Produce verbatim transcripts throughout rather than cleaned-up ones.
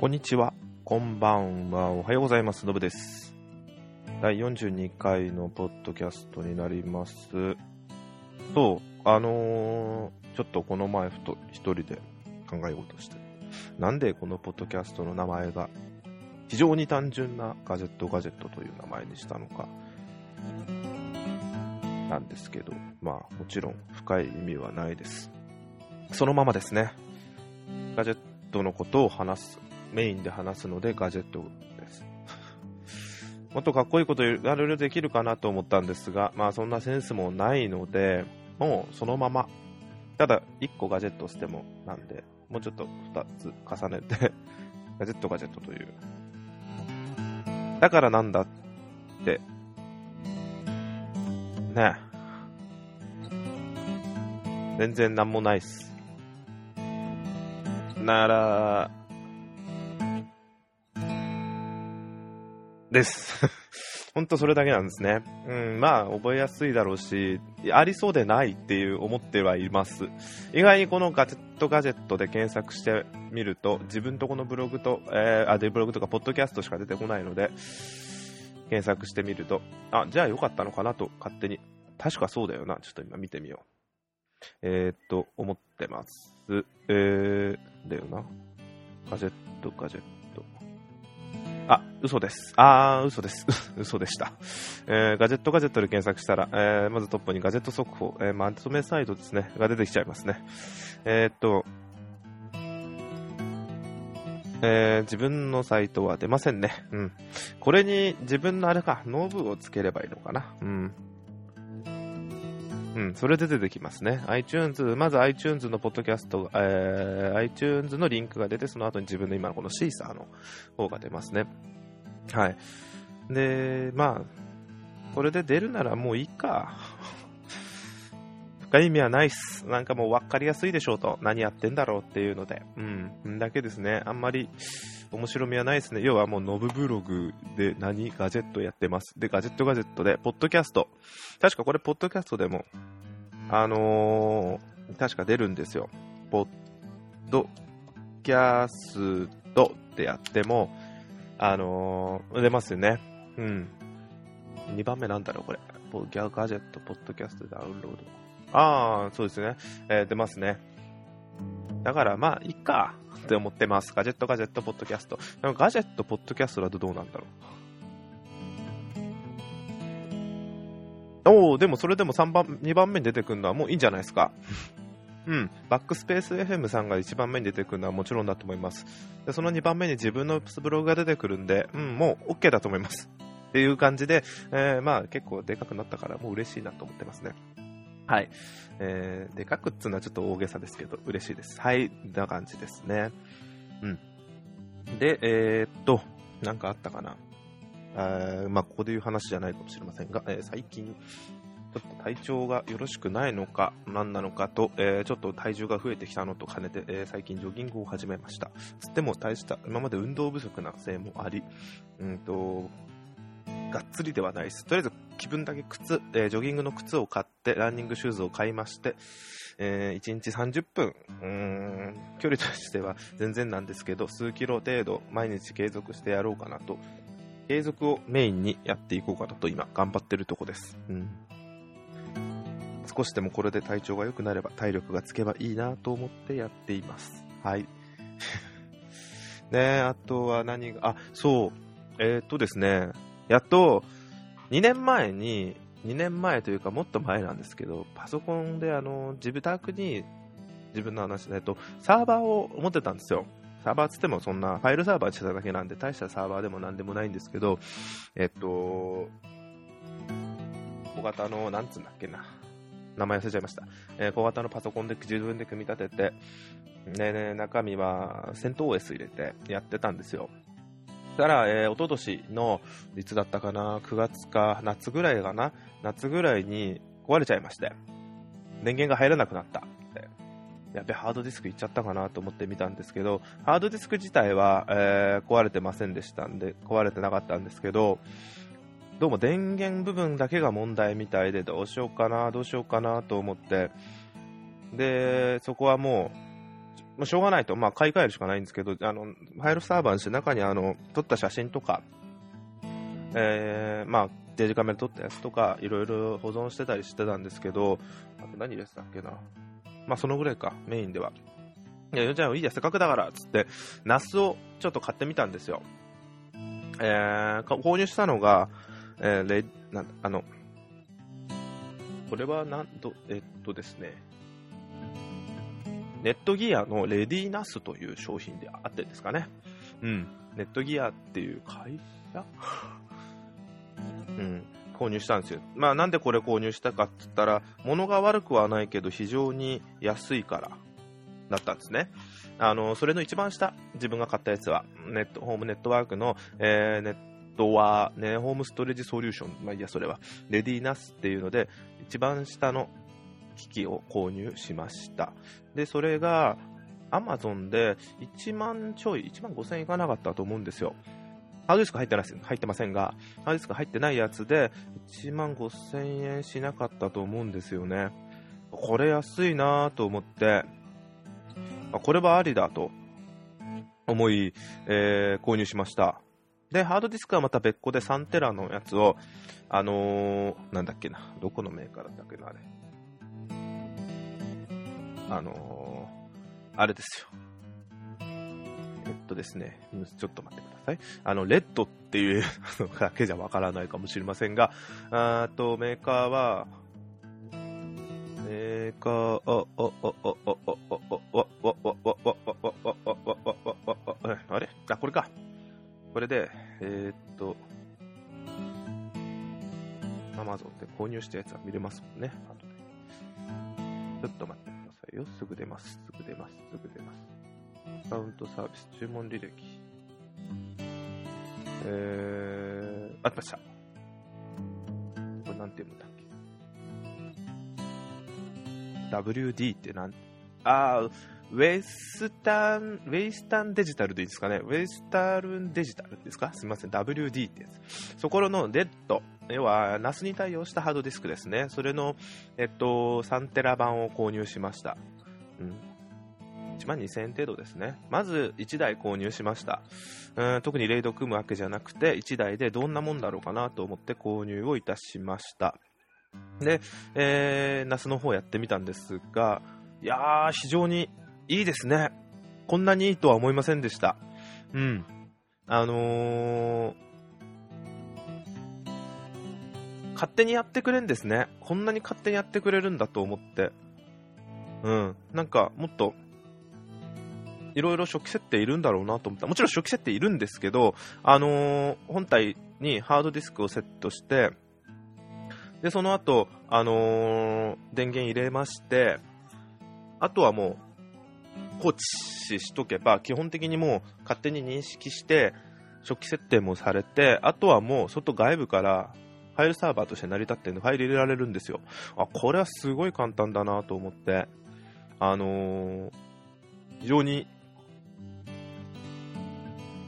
こんにちは、こんばんは、おはようございます、のぶです。だいよんじゅうにかいのポッドキャストになります。そう、あのー、ちょっとこの前ふと一人で考え事して、なんでこのポッドキャストの名前が非常に単純なガジェットガジェットという名前にしたのか、なんですけど、まあもちろん深い意味はないです。そのままですね、ガジェットのことを話す。メインで話すのでガジェットですもっとかっこいいこといろいろできるかなと思ったんですが、まあそんなセンスもないのでもうそのまま、ただいっこガジェットしてもなんでもうちょっとふたつ重ねてガジェットガジェットという、だからなんだってねえ全然なんもないっすならです本当それだけなんですね。うん、まあ覚えやすいだろうし、ありそうでないっていう思ってはいます。意外にこのガジェットガジェットで検索してみると自分とこのブログと、えー、あでブログとかポッドキャストしか出てこないので、検索してみるとあじゃあ良かったのかなと勝手に、確かそうだよな、ちょっと今見てみようえー、っと思ってます。えー、だよなガジェットガジェット、あ、嘘です。あー、嘘です。嘘でした、えー。ガジェットガジェットで検索したら、えー、まずトップにガジェット速報、えー、まとめサイトですね、が出てきちゃいますね。えー、っと、えー、自分のサイトは出ませんね。うん。これに自分のあれか、ノブをつければいいのかな。うん。うん、それで出てきますね。iTunes、まず iTunes のポッドキャスト、えー、iTunes のリンクが出て、その後に自分の今のこのシーサーの方が出ますね。はい。で、まあ、これで出るならもういいか。深い意味はないっす。なんかもう分かりやすいでしょうと。何やってんだろうっていうので。うん。だけですね。あんまり面白みはないですね。要はもうノブブログで何ガジェットやってます。で、ガジェットガジェットで、ポッドキャスト。確かこれ、ポッドキャストでも、あのー、確か出るんですよ。ポッドキャストってやっても、あのー、出ますよね。うん。にばんめなんだろう、これ。ギャガジェット、ポッドキャストダウンロード。ああ、そうですね。えー、出ますね。だから、まあ、いっかって思ってます。ガジェット、ガジェット、ポッドキャスト。でもガジェット、ポッドキャストだとどうなんだろう。おお、でもそれでもさんばん、にばんめに出てくるのはもういいんじゃないですか。うん、バックスペース エフエム さんがいちばんめに出てくるのはもちろんだと思います。でそのにばんめに自分のブログが出てくるんで、うん、もう OK だと思いますっていう感じで、えー、まあ結構でかくなったからもう嬉しいなと思ってますね。はい、えー、でかくっつうのはちょっと大げさですけど嬉しいです。はい、な感じですね。うん。で、えー、っとなんかあったかな、あまあここで言う話じゃないかもしれませんが、えー、最近ちょっと体調がよろしくないのか何なのかと、えー、ちょっと体重が増えてきたのと兼ねて、えー、最近ジョギングを始めました。つっても大した今まで運動不足なせいもあり、うんとがっつりではないです。とりあえず気分だけ靴、えー、ジョギングの靴を買ってランニングシューズを買いまして、えー、いちにちさんじゅっぷん、うーん距離としては全然なんですけど数キロ程度毎日継続してやろうかなと、継続をメインにやっていこうかなと今頑張ってるとこです。うん、少しでもこれで体調が良くなれば体力がつけばいいなと思ってやっています。はいねえ、あとは何が、あそうえー、っとですねやっとにねんまえににねんまえというかもっと前なんですけど、パソコンであの自宅に自分の話で、えっと、サーバーを持ってたんですよ。サーバーつってもそんなファイルサーバーしてただけなんで大したサーバーでもなんでもないんですけど、えっと小型のなんつうんだっけな名前忘れちゃいました、えー、小型のパソコンで自分で組み立てて、ねね、中身はセント オーエス 入れてやってたんですよ。そしたら、えー、一昨年のいつだったかなくがつか夏ぐらいかな夏ぐらいに壊れちゃいまして電源が入らなくなったってやべ、ハードディスクいっちゃったかなと思ってみたんですけど、ハードディスク自体は、えー、壊れてませんでしたんで、壊れてなかったんですけど、どうも電源部分だけが問題みたいで、どうしようかなどうしようかなと思って、でそこはもうしょうがないと、まあ、買い替えるしかないんですけど、あのファイルサーバーにして、中にあの撮った写真とか、えー、まあデジカメで撮ったやつとかいろいろ保存してたりしてたんですけど、あと何でしたっけな、まあそのぐらいか、メインでは。いや、じゃあいいや、せっかくだからっつってナスをちょっと買ってみたんですよ。えー、購入したのが、えー、レなんあのこれはなんとえっとですねネットギアのレディナスという商品であってですかね。うん、ネットギアっていう会社うん、購入したんですよ。まあ、なんでこれ購入したかって言ったら、物が悪くはないけど非常に安いからだったんですね。あのそれの一番下、自分が買ったやつはネットホームネットワークの、えー、ネットは、ね、ホームストレージソリューション、まあ、いやそれはレディーナスっていうので一番下の機器を購入しました。でそれがアマゾンでいちまんちょい、いちまんごせんえんいかなかったと思うんですよ。ハードディスク入ってない、入ってませんが、ハードディスク入ってないやつでいちまんごせんえんしなかったと思うんですよね。これ安いなと思って、これはありだと思い、えー、購入しました。でハードディスクはまた別個でさんテラのやつを、あのー、なんだっけな、どこのメーカーだったっけな、あれあのー、あれですよ、えっとですね、ちょっと待ってください。あのレッドっていうのだけじゃわからないかもしれませんが、あーとメーカーはメーカーおおおおおおおおおおおおおおおお、あれ？あ、これか。これでえっと Amazon で購入したやつは見れますもんね。ちょっと待ってくださいよ。すぐ出ます。すぐ出ます。すぐ出ます。アカウントサービス注文履歴、えー、ありました。これなんて読むんだっけ、 ダブリューディー ってなん、あーウェスタンウェスタンデジタルでいいですかね、ウェスタルンデジタルですか、すみません、 ダブリューディー ってやつ、そこのレッド、要は ナス に対応したハードディスクですね。それの、えっと、さんテラ版を購入しました。うん、いちまんにせんえん程度ですね。まずいちだい購入しました。うーん、特にレイド組むわけじゃなくて、いちだいでどんなもんだろうかなと思って購入をいたしました。で、えー、ナスの方やってみたんですが、いやー非常にいいですね。こんなにいいとは思いませんでした。うん、あのー、勝手にやってくれんですね。こんなに勝手にやってくれるんだと思って、うん、なんかもっといろいろ初期設定いるんだろうなと思った。もちろん初期設定いるんですけど、あのー、本体にハードディスクをセットして、でその後、あのー、電源入れまして、あとはもう放置しとけば基本的にもう勝手に認識して初期設定もされて、あとはもう外外部からファイルサーバーとして成り立ってるの、ファイル入れられるんですよ。あ、これはすごい簡単だなと思って、あのー、非常に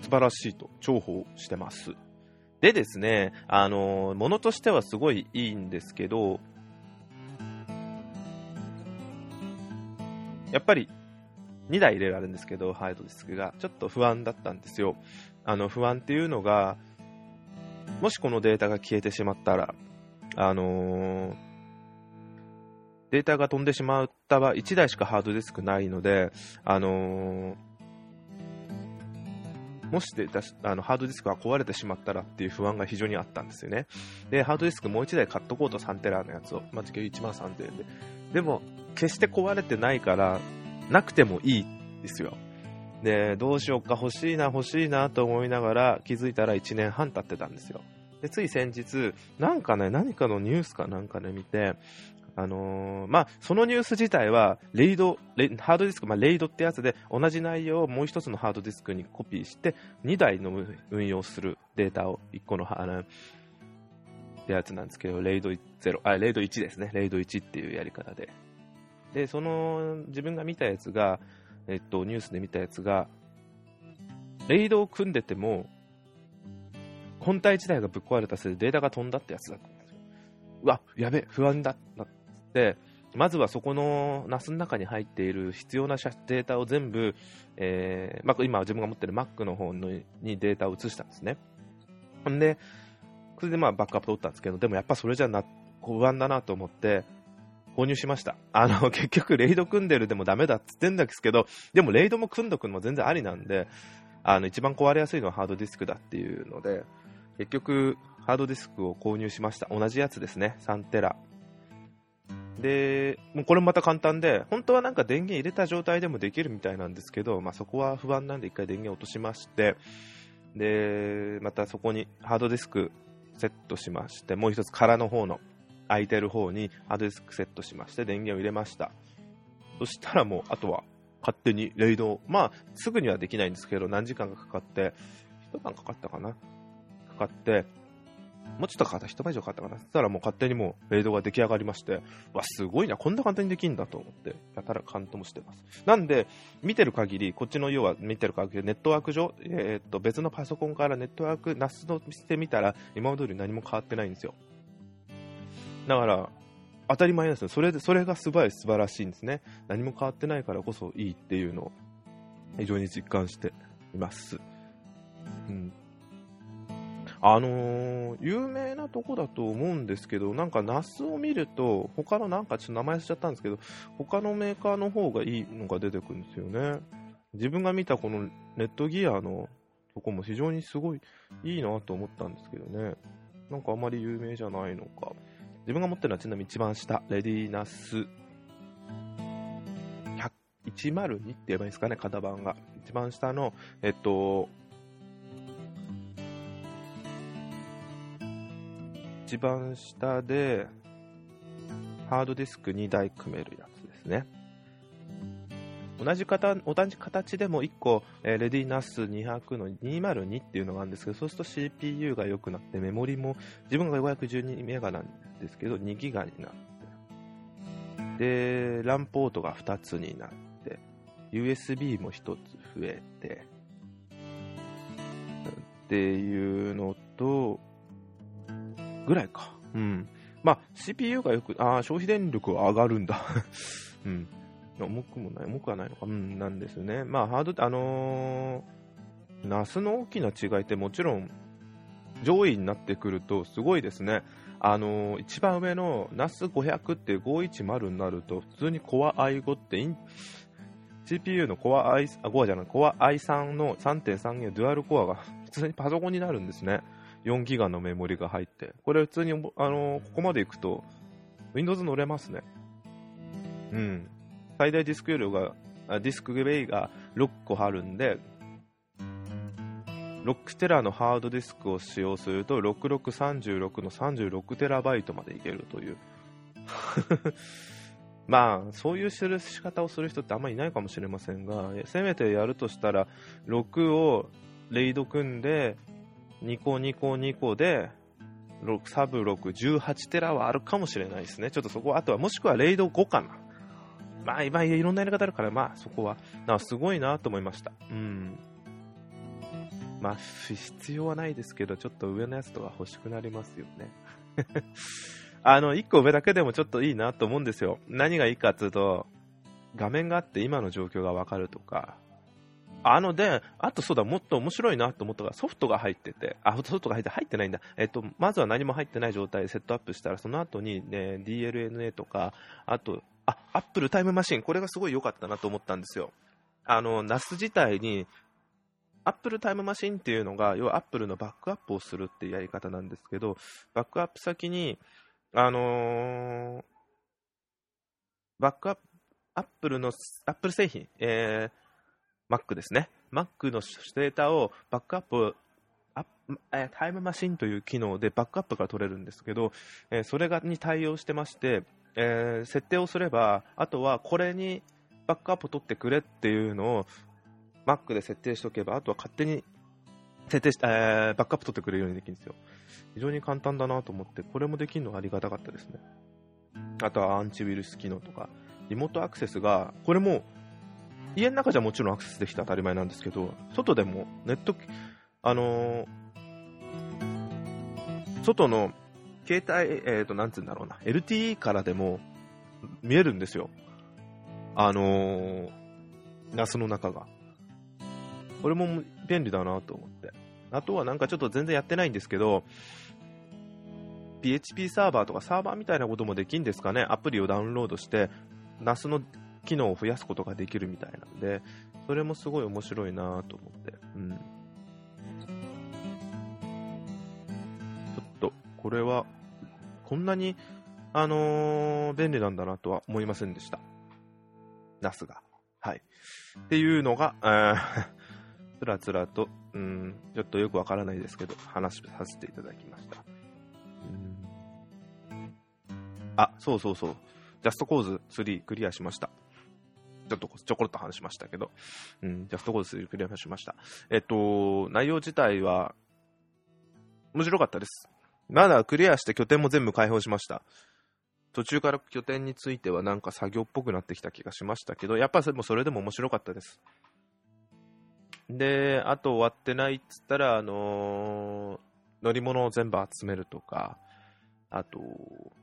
素晴らしいと重宝してます。でですね、あのものとしてはすごいいいんですけど、やっぱりにだい入れられるんですけど、ハードディスクがちょっと不安だったんですよ。あの不安っていうのが、もしこのデータが消えてしまったら、あのー、データが飛んでしまった場合、いちだいしかハードディスクないので、あのーもしデータ、あのハードディスクが壊れてしまったらっていう不安が非常にあったんですよね。でハードディスクもういちだい買っとこうと、さんテラのやつを、まあ、いちまんさんぜんえんで、でも決して壊れてないからなくてもいいんですよ。でどうしようか、欲しいな欲しいなと思いながら、気づいたらいちねんはん経ってたんですよ。でつい先日なんかね、何かのニュースかなんかね見て、あのー、まあそのニュース自体はレイドレハードディスク、まあ、レイドってやつで、同じ内容をもう一つのハードディスクにコピーしてにだいの運用するデータをいっこのあのやつなんですけど、レイドゼロ、あレイドいちですね、レイドいちっていうやり方で、でその自分が見たやつが、えっと、ニュースで見たやつがレイドを組んでても本体自体がぶっ壊れたせいでデータが飛んだってやつだったんですよ。うわ、やべえ、不安だなって、まずはそこの ナス の中に入っている必要なデータを全部、えーまあ、今自分が持っている Mac の方にデータを移したんですね。でそれでまあバックアップ取ったんですけど、でもやっぱそれじゃな不安だなと思って購入しました。あの結局レイド組んでるでもダメだっつってんだけど、でもレイドも組んどくのも全然ありなんで、あの一番壊れやすいのはハードディスクだっていうので結局ハードディスクを購入しました。同じやつですね、さんテラで、もうこれもまた簡単で、本当はなんか電源入れた状態でもできるみたいなんですけど、まあ、そこは不安なんで一回電源落としまして、でまたそこにハードディスクセットしまして、もう一つ空の方の空いてる方にハードディスクセットしまして電源を入れました。そしたらもうあとは勝手にレイドを、まあすぐにはできないんですけど何時間かかかって、一晩かかったかな、かかってもうちょっとかかった、一晩以上かかったかな、そしたらもう勝手にもうレイドが出来上がりまして、わ、すごいな、こんな簡単にできるんだと思ってやたら感動してます。なんで見てる限りこっちの要は見てる限りネットワーク上、えー、っと別のパソコンからネットワーク ナス のしてみたら今までより何も変わってないんですよ。だから当たり前なんですよ。それで、それがすばい素晴らしいんですね。何も変わってないからこそいいっていうのを非常に実感しています。うん、あのー、有名なとこだと思うんですけど、なんか ナス を見ると他のなんかちょっと名前しちゃったんですけど、他のメーカーの方がいいのが出てくるんですよね。自分が見たこのネットギアのとこも非常にすごいいいなと思ったんですけどね。なんかあまり有名じゃないのか。自分が持ってるのはちなみに一番下、レディーナスひゃくにって言えばいいですかね、型番が一番下のえっと一番下でハードディスクにだい組めるやつですね。同じ型、同じ形でもいっこ、えー、レディーナスにひゃくのにひゃくにっていうのがあるんですけど、そうすると シーピーユー が良くなってメモリも自分がごひゃくじゅうにメガなんですけどにギガになって、で ラン ポートがふたつになって ユーエスビー もひとつ増えてっていうのとぐらいか、うん、まあ シーピーユー がよく、あ、消費電力は上がるんだうん、重くもない、重くはないのか、うん、なんですね。まあハード、あのー、ナス の大きな違いってもちろん上位になってくるとすごいですね。あのー、一番上の ナスごひゃく ってごひゃくじゅうになると普通に コアアイファイブ ってイン シーピーユー の コアアイファイブ じゃない コアアイスリー の さんてんさん ギガ デュアルコアが普通にパソコンになるんですね。よんギガのメモリが入って、これ普通に、あのー、ここまでいくと Windows 乗れますね。うん、最大ディスク容量が、ディスクベイがろっこあるんで、ろくテラのハードディスクを使用するとろくろくさんろくの さんじゅうろくテラバイト までいけるというまあそういう仕方をする人ってあんまりいないかもしれませんが、せめてやるとしたらろくをレイド組んでにこにこにこでろくサブろく じゅうはちテラはあるかもしれないですね。ちょっとそこはあとは、もしくはレイドごかな。まあ、今いろんなやり方あるから、まあそこはなんかすごいなと思いました。うん。まあ必要はないですけど、ちょっと上のやつとか欲しくなりますよね。あの一個上だけでもちょっといいなと思うんですよ。何がいいかというと、画面があって今の状況がわかるとか。あので、あとそうだ、もっと面白いなと思ったのがソフトが入ってて、あ、ソフトが入って入ってないんだ。えっとまずは何も入ってない状態でセットアップしたら、その後に、ね、ディーエルエヌエー とか、あとあ、アップルタイムマシン、これがすごい良かったなと思ったんですよ。あの ナス 自体にアップルタイムマシンっていうのが、要はアップルのバックアップをするっていうやり方なんですけど、バックアップ先にあのー、バックアップアップルのアップル製品、えー、Mac ですね。Mac のデータをバックアップアッタイムマシンという機能でバックアップから取れるんですけど、えー、それがに対応してまして。えー、設定をすれば、あとはこれにバックアップを取ってくれっていうのを Mac で設定しておけば、あとは勝手に設定し、えー、バックアップ取ってくれるようにできるんですよ。非常に簡単だなと思って、これもできるのがありがたかったですね。あとはアンチウイルス機能とか、リモートアクセスが、これも家の中じゃもちろんアクセスできて当たり前なんですけど、外でもネット、あのー、外の携帯、えーと、なんつうんだろうな、エルティーイー からでも見えるんですよ。あのー、ナスの中が。これも便利だなと思って。あとはなんかちょっと全然やってないんですけど、ピーエイチピー サーバーとかサーバーみたいなこともできんですかね。アプリをダウンロードして、ナスの機能を増やすことができるみたいなんで、それもすごい面白いなと思って、うん、ちょっとこれはこんなにあのー、便利なんだなとは思いませんでした。ナスが、はい、っていうのが、えー、つらつらと、うん、ちょっとよくわからないですけど話させていただきました。うん、あ、そうそうそう。ジャストコーズスリークリアしました。ちょっとちょこっと話しましたけど、うん、ジャストコーズスリークリアしました。えっと、内容自体は面白かったです。まだクリアして拠点も全部開放しました。途中から拠点についてはなんか作業っぽくなってきた気がしましたけど、やっぱりそれでも面白かったです。で、あと終わってないっつったら、あのー、乗り物を全部集めるとか、あと、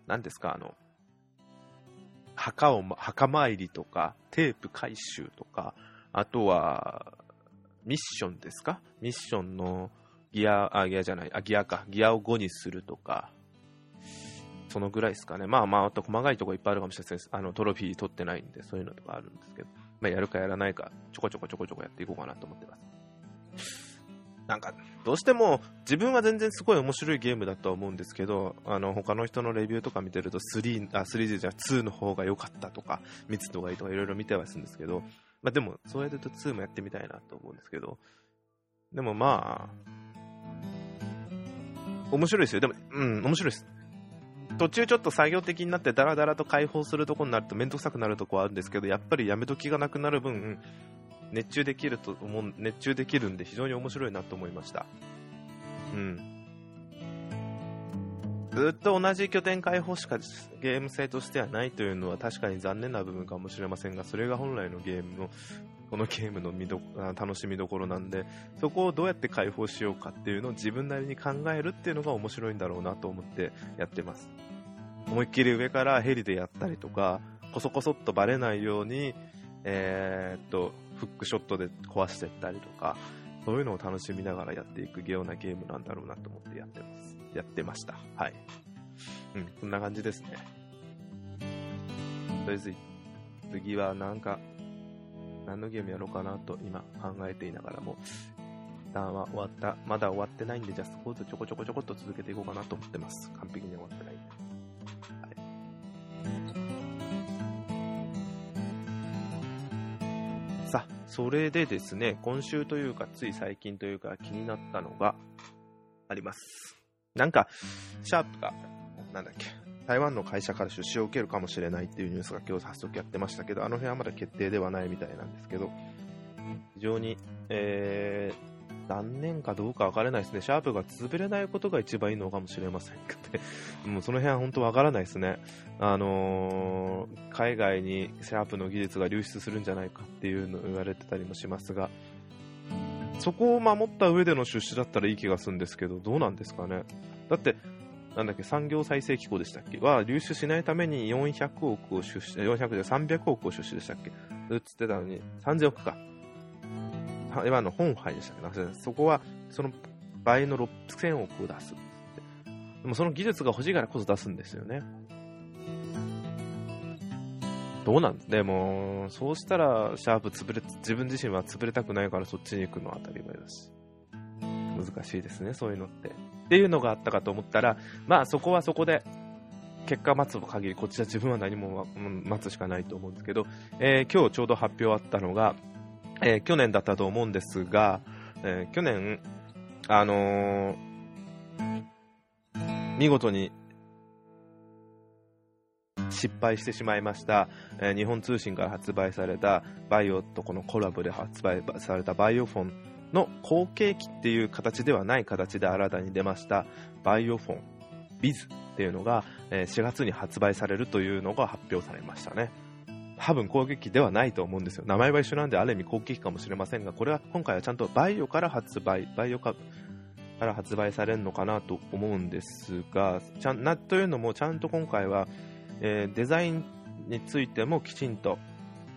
何ですか、あの、墓を、墓参りとか、テープ回収とか、あとは、ミッションですか？ミッションのギア、あ、ギアじゃない、あ、ギアか、ギアをごにするとか、そのぐらいですかね。まあまあ、あと細かいとこいっぱいあるかもしれないです。あの、トロフィー取ってないんで、そういうのとかあるんですけど、まあ、やるかやらないか、ちょこちょこちょこちょこやっていこうかなと思ってます。なんか、どうしても、自分は全然すごい面白いゲームだとは思うんですけど、あの、他の人のレビューとか見てると、スリー、あ、スリーじゃツーの方が良かったとか、密度がいいとかいろいろ見てはするんですけど、まあでも、そうやるとツーもやってみたいなと思うんですけど、でもまあ、面白いですよ。でも、うん、面白いです。途中ちょっと作業的になってダラダラと解放するとこになるとめんどくさくなるとこはあるんですけど、やっぱりやめときがなくなる分、熱中できると思う、熱中できるんで非常に面白いなと思いました。うん。ずっと同じ拠点開放しかゲーム性としてはないというのは確かに残念な部分かもしれませんが、それが本来のゲームの、このゲームの見ど、楽しみどころなんで、そこをどうやって開放しようかっていうのを自分なりに考えるっていうのが面白いんだろうなと思ってやってます。思いっきり上からヘリでやったりとか、こそこそっとバレないように、えー、っとフックショットで壊していったりとか、そういうのを楽しみながらやっていくようなゲームなんだろうなと思ってやってますやってました。はい、うん、こんな感じですね。とりあえず次はなんか何のゲームやろうかなと今考えていながらも、一旦は終わったまだ終わってないんで、ジャストコードちょこちょこちょこっと続けていこうかなと思ってます。完璧に終わってないんで。さあ、それでですね、今週というかつい最近というか気になったのがあります。なんかシャープがなんだっけ、台湾の会社から出資を受けるかもしれないっていうニュースが今日早速やってましたけど、あの辺はまだ決定ではないみたいなんですけど、非常に、えー、残念かどうか分からないですね。シャープが潰れないことが一番いいのかもしれませんってもうその辺は本当分からないですね。あのー、海外にシャープの技術が流出するんじゃないかっていうのを言われてたりもしますが、そこを守った上での出資だったらいい気がするんですけど、どうなんですかね。だってなんだっけ、産業再生機構でしたっけは流出しないためによんひゃくおくを出資、よんひゃくでさんびゃくおくを出資でしたっけっつってたのにさんぜんおくか、今の本杯でしたっけな。そこはその倍のろくせんおくを出すって。でもその技術が欲しいからこそ出すんですよね。どうなんですね。もうそうしたらシャープ潰れ、自分自身は潰れたくないからそっちに行くのは当たり前だし、難しいですね、そういうのってっていうのがあったかと思ったら、まあそこはそこで結果待つ限り、こっちは自分は何も待つしかないと思うんですけど、えー、今日ちょうど発表あったのが、えー、去年だったと思うんですが、えー、去年あのー、見事に失敗してしまいました、えー、日本通信から発売されたバイオとこのコラボで発売されたバイオフォンの後継機っていう形ではない形で新たに出ましたバイオフォンビズっていうのがしがつに発売されるというのが発表されましたね。多分攻撃機ではないと思うんですよ。名前は一緒なんである意味攻撃機かもしれませんが、これは今回はちゃんとバイオから発売バイオから発売されるのかなと思うんですが、ちゃんなというのもちゃんと今回は、えー、デザインについてもきちんと、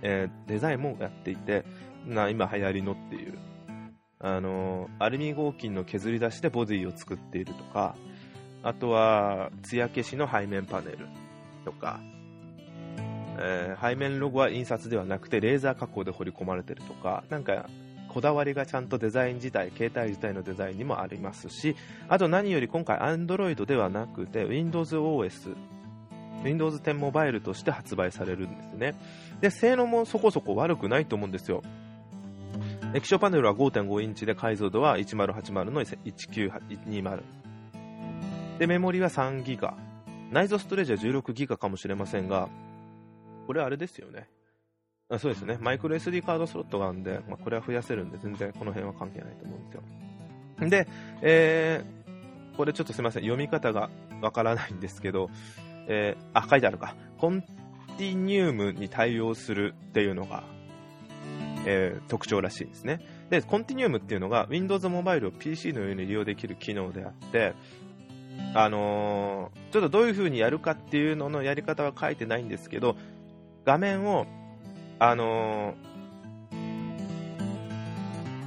えー、デザインもやっていてな今流行りのっていうあのアルミ合金の削り出しでボディを作っているとか、あとは艶消しの背面パネルとか、えー、背面ロゴは印刷ではなくてレーザー加工で彫り込まれてるとか、なんかこだわりがちゃんとデザイン自体携帯自体のデザインにもありますし、あと何より今回 Android ではなくて WindowsOS Windows テン モバイルとして発売されるんですね。で性能もそこそこ悪くないと思うんですよ。液晶パネルは ごてんごインチで解像度はせんはちじゅうのせんきゅうひゃくにじゅうで、メモリはさんギガ、内蔵ストレージはじゅうろくギガかもしれませんが、これあれですよね。あ、そうですね、マイクロ エスディー カードスロットがあるんで、まあ、これは増やせるんで全然この辺は関係ないと思うんですよ。で、えー、これちょっとすいません、読み方がわからないんですけど、えー、あ、書いてあるか、コンティニウムに対応するっていうのが、えー、特徴らしいですね。でコンティニウムっていうのが Windows モバイルを ピーシー のように利用できる機能であって、あのー、ちょっとどういう風にやるかっていうののやり方は書いてないんですけど、画面を、あの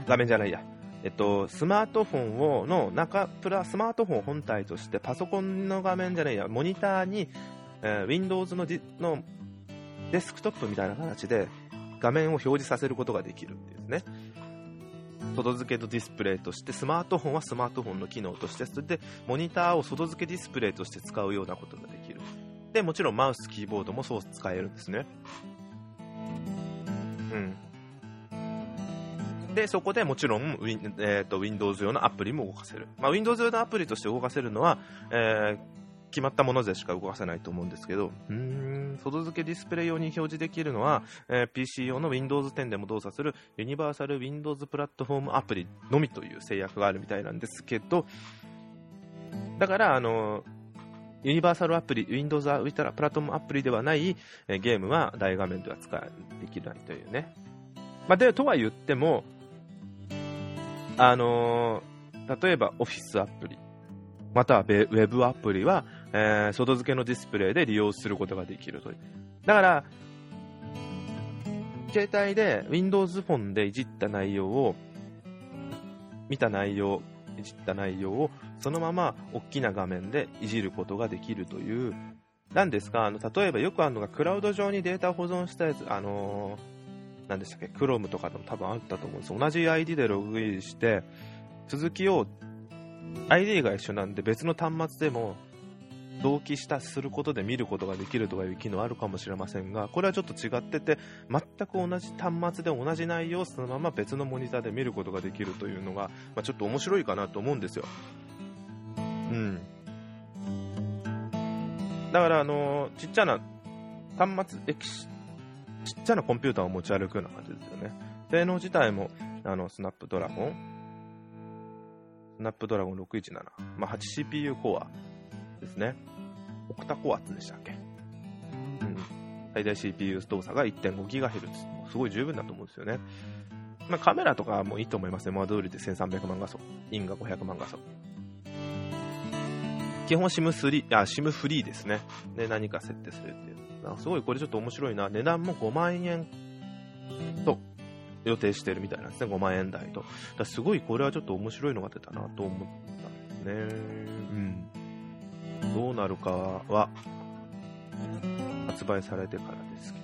ー、画面じゃないやえっと、スマートフォンをの中プラスマートフォン本体としてパソコンの画面じゃないやモニターに、えー、Windows の, のデスクトップみたいな形で画面を表示させることができるんですね。外付けとディスプレイとしてスマートフォンはスマートフォンの機能として、それでモニターを外付けディスプレイとして使うようなことができる。でもちろんマウスキーボードもそう使えるんですね。うんでそこでもちろん、えー、と Windows 用のアプリも動かせる、まあ、Windows 用のアプリとして動かせるのは、えー、決まったものでしか動かせないと思うんですけど、うーん外付けディスプレイ用に表示できるのは、えー、ピーシー 用の ウィンドウズテン でも動作するユニバーサル Windows プラットフォームアプリのみという制約があるみたいなんですけど、だからあのユニバーサルアプリ Windows プラットフォームアプリではない、えー、ゲームは大画面では使えできないというね、まあ、でとは言ってもあのー、例えばオフィスアプリまたはウェブアプリは、えー、外付けのディスプレイで利用することができるという。だから携帯で Windows フォンでいじった内容を見た内容いじった内容をそのまま大きな画面でいじることができるという。なんですかあの例えばよくあるのがクラウド上にデータを保存したやつ、あのー何でしたっけ Chrome とかでも多分あったと思うんです。同じ アイディー でログインして続きを アイディー が一緒なんで別の端末でも同期したすることで見ることができるとかいう機能あるかもしれませんが、これはちょっと違ってて全く同じ端末で同じ内容をそのまま別のモニターで見ることができるというのが、まあ、ちょっと面白いかなと思うんですよ。うんだからあのちっちゃな端末エクシちっちゃなコンピューターを持ち歩くような感じですよね。性能自体もあのスナップドラゴンスナップドラゴンろくいちなな、まあ、はちシーピーユー コアですね。オクタコアでしたっけ、うん、最大 シーピーユー 動作が いってんごギガヘルツ すごい十分だと思うんですよね、まあ、カメラとかもいいと思いますね。マドリでせんさんびゃくまんがそインがごひゃくまんがそ基本 SIM スリー あ SIM フリーですね。で何か設定するっていうすごいこれちょっと面白いな。値段もごまんえんと予定してるみたいなんですね。ごまんえんだいとだすごいこれはちょっと面白いのが出たなと思ったんですね、うん、どうなるかは発売されてからですけ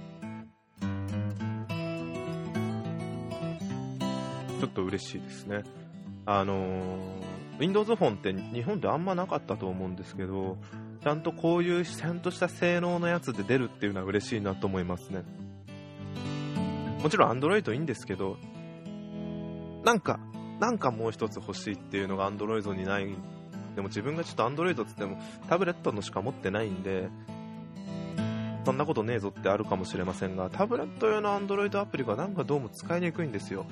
どちょっと嬉しいですね。あのー、Windows フォンって日本であんまなかったと思うんですけど、ちゃんとこういうちゃんとした性能のやつで出るっていうのは嬉しいなと思いますね。もちろん Android いいんですけど、なんかなんかもう一つ欲しいっていうのが Android にない。でも自分がちょっと Android って言ってもタブレットのしか持ってないんでそんなことねえぞってあるかもしれませんが、タブレット用の Android アプリがなんかどうも使いにくいんですよ。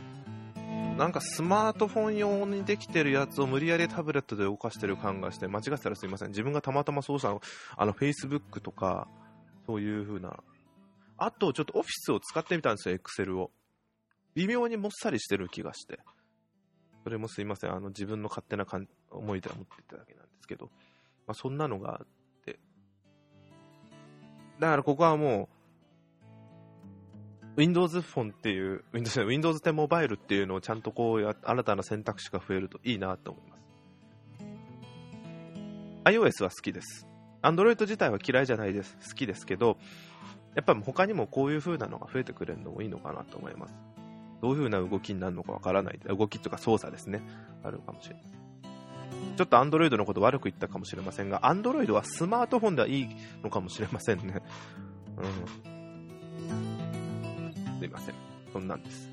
なんかスマートフォン用にできてるやつを無理やりタブレットで動かしてる感がして、間違ってたらすいません。自分がたまたま操作のあの Facebook とかそういう風なあとちょっとオフィスを使ってみたんですよ、エクセルを。微妙にもっさりしてる気がして。それもすいません、あの自分の勝手な思いで思ってただけなんですけど、まあ、そんなのがあって。だからここはもう、Windows フォンっていう、Windows, Windows テンモバイルっていうのをちゃんとこうや、新たな選択肢が増えるといいなと思います。iOS は好きです。Android 自体は嫌いじゃないです。好きですけど、やっぱり他にもこういう風なのが増えてくれるのもいいのかなと思います。どういう風な動きになるのかわからない。動きとか操作ですね。あるかもしれない。ちょっと Android のこと悪く言ったかもしれませんが、Android はスマートフォンではいいのかもしれませんね。うん。すいません。そんなんです。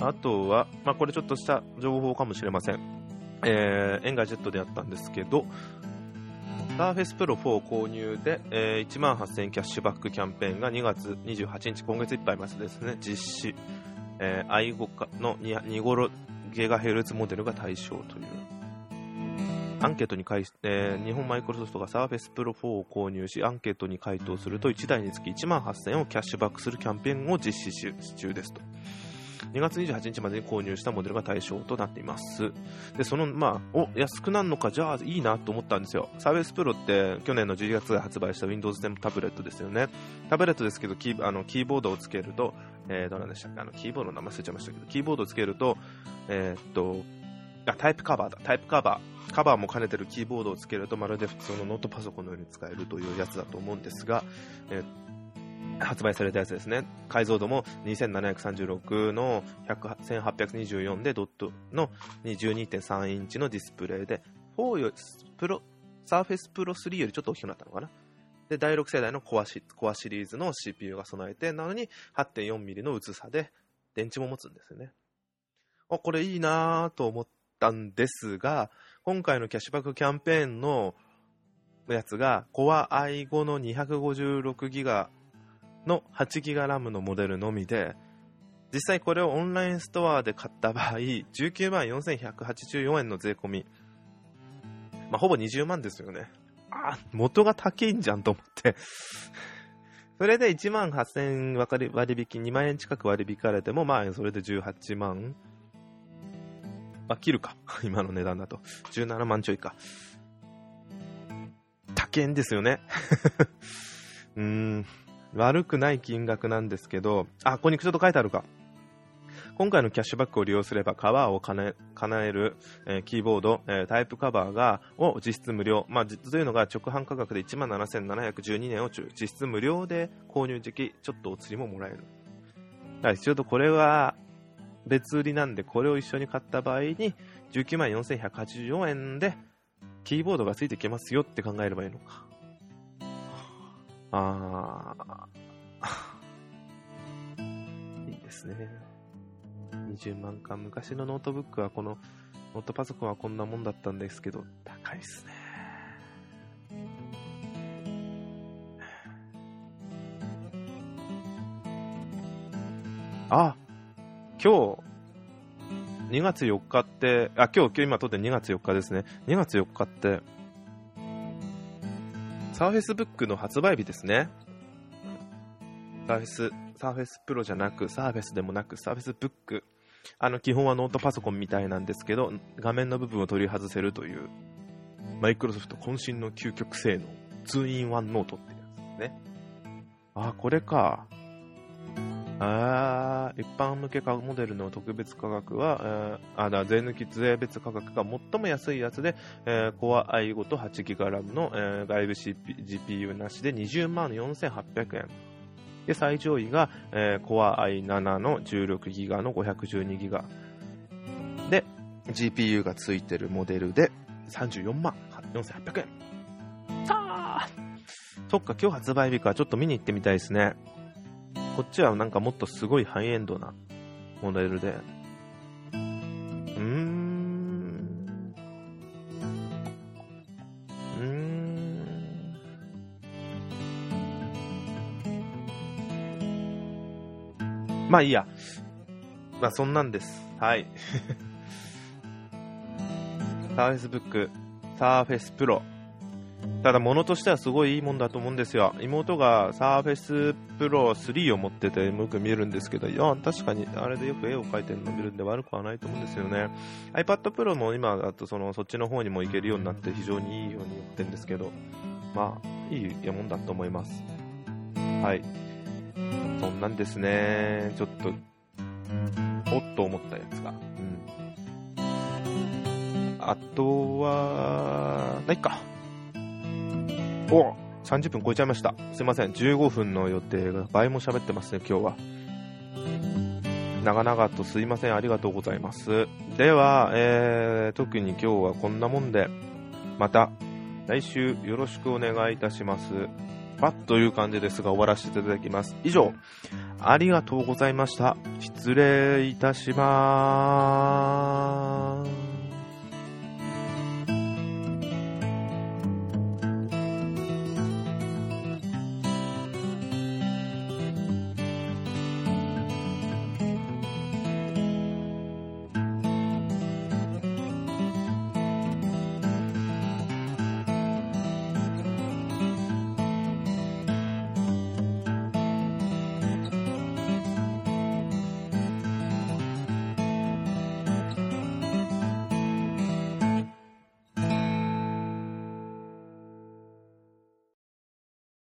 あとは、まあ、これちょっとした情報かもしれません。えー、エンガジェットでやったんですけど、Surface Pro フォー購入で、えー、いちまんはっせんえんキャッシュバックキャンペーンがにがつにじゅうはちにち、今月いっぱいまでですね、実施、えー、アイファイブ のにじゅうごギガヘルツ モデルが対象というアンケートに回、えー、日本マイクロソフトが Surface Pro フォーを購入し、アンケートに回答するといちだいにつきいちまんはっせんえんをキャッシュバックするキャンペーンを実施中ですと。にがつにじゅうはちにちまでに購入したモデルが対象となっています。でその、まあ、お安くなるのか、じゃあいいなと思ったんですよ。サーフェスプロって去年のじゅういちがつで発売した Windows テンタブレットですよね。タブレットですけど、キ ー, あのキーボードをつけると、えー、どうなんでしたっけ、あのキーボードの名前忘れちゃいましたけど、キーボードをつけると、えー、っとあタイプカバーだタイプカバーカバーも兼ねてるキーボードをつけると、まるで普通のノートパソコンのように使えるというやつだと思うんですが、えー発売されたやつですね。解像度もにせんななひゃくさんじゅうろくのせんはっぴゃくにじゅうよんでドットの じゅうにてんさん インチのディスプレイで、フォーよりプロ、Surface Pro スリーよりちょっと大きくなったのかな。で、だいろく世代のコアシ、コアシリーズの シーピーユー が備えて、なのに はってんよん ミリの薄さで電池も持つんですよね。あ、これいいなと思ったんですが、今回のキャッシュバックキャンペーンのやつが、Core アイファイブ の にひゃくごじゅうろくギガのはちギガラムのモデルのみで、実際これをオンラインストアで買った場合じゅうきゅうまんよんせんひゃくはちじゅうよんえんの税込み、まあ、ほぼにじゅうまんですよね。あ、元が高いんじゃんと思ってそれでいちまんはっせんえん割引、にまんえん近く割引かれても、まあそれでじゅうはちまん、まあ、切るか今の値段だとじゅうななまんちょいか、高いんですよねうーん、悪くない金額なんですけど、あ、ここにちょっと書いてあるか。今回のキャッシュバックを利用すればカバーを叶え、叶える、えー、キーボード、えー、タイプカバーがを実質無料、まあ、というのが直販価格で いちまんななせんななひゃくじゅうにえんを実質無料で購入時期、ちょっとお釣りももらえる。はい、ちょっとこれは別売りなんで、これを一緒に買った場合にじゅうきゅうまんよんせんひゃくはちじゅうよんえんでキーボードがついてきますよって考えればいいのか。あいいですね。にじゅうまんかん、昔のノートブックはこのノートパソコンはこんなもんだったんですけど、高いっすね。あ、今日にがつよっかって、あ、今日今撮ってにがつよっかですね。にがつよっかってサーフェスブックの発売日ですね。サーフェス、サーフェスプロじゃなく、サーフェスでもなく、サーフェスブック。あの、基本はノートパソコンみたいなんですけど、画面の部分を取り外せるという、マイクロソフト渾身の究極性能、ツーインワン ノートってやつですね。あ、これか。あー、一般向けモデルの特別価格は、えー、あだ、税抜き税別価格が最も安いやつで、えー、Core アイファイブ と はちギガ ラムの、えー、外部 ジーピーユー なしでにじゅうまんよんせんはっぴゃくえん。で、最上位が、えー、Core アイセブン の じゅうろくギガ の ごひゃくじゅうにギガ で、ジーピーユー がついてるモデルでさんじゅうよんまんよんせんはっぴゃくえん。あー、そっか、今日発売日か。ちょっと見に行ってみたいですね。こっちはなんかもっとすごいハイエンドなモデルで、うーんうーんまあいいや、まあそんなんです。はいサーフェスブック、サーフェスプロ、ただ物としてはすごいいいもんだと思うんですよ。妹がSurface Pro スリーを持っててよく見えるんですけど、いや確かにあれでよく絵を描いてるの見るんで悪くはないと思うんですよね。 iPad Pro も今だと そ, のそっちの方にも行けるようになって非常にいいように言ってるんですけど、まあいいもんだと思います。はい、そんなんですね。ちょっとおっと思ったやつが、うん、あとはないか。お、さんじゅっぷん超えちゃいました。すいません、じゅうごふんの予定が倍も喋ってますね。今日は長々とすいません、ありがとうございます。では、えー、特に今日はこんなもんで、また来週よろしくお願いいたします。パッという感じですが終わらせていただきます。以上、ありがとうございました。失礼いたします。